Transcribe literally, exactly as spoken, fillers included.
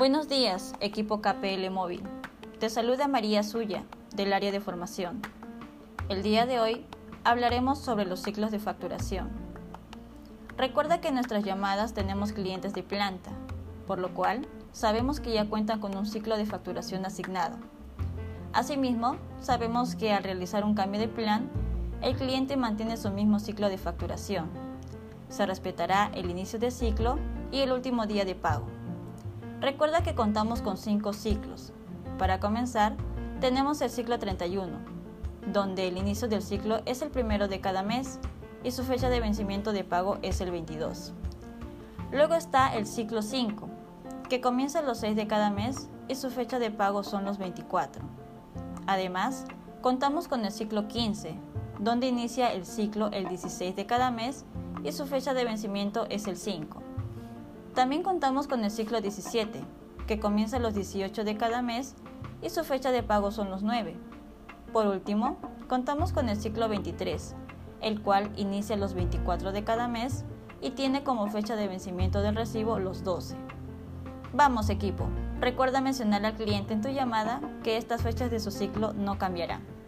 Buenos días, equipo K P L Móvil. Te saluda María Suya, del área de formación. El día de hoy hablaremos sobre los ciclos de facturación. Recuerda que en nuestras llamadas tenemos clientes de planta, por lo cual sabemos que ya cuentan con un ciclo de facturación asignado. Asimismo, sabemos que al realizar un cambio de plan, el cliente mantiene su mismo ciclo de facturación. Se respetará el inicio de ciclo y el último día de pago. Recuerda que contamos con cinco ciclos. Para comenzar, tenemos el ciclo treinta y uno, donde el inicio del ciclo es el primero de cada mes y su fecha de vencimiento de pago es el veintidós. Luego está el ciclo cinco, que comienza los seis de cada mes y su fecha de pago son los veinticuatro. Además, contamos con el ciclo quince, donde inicia el ciclo el dieciséis de cada mes y su fecha de vencimiento es el cinco. También contamos con el ciclo diecisiete, que comienza los dieciocho de cada mes y su fecha de pago son los nueve. Por último, contamos con el ciclo veintitrés, el cual inicia los veinticuatro de cada mes y tiene como fecha de vencimiento del recibo los doce. Vamos, equipo, recuerda mencionar al cliente en tu llamada que estas fechas de su ciclo no cambiarán.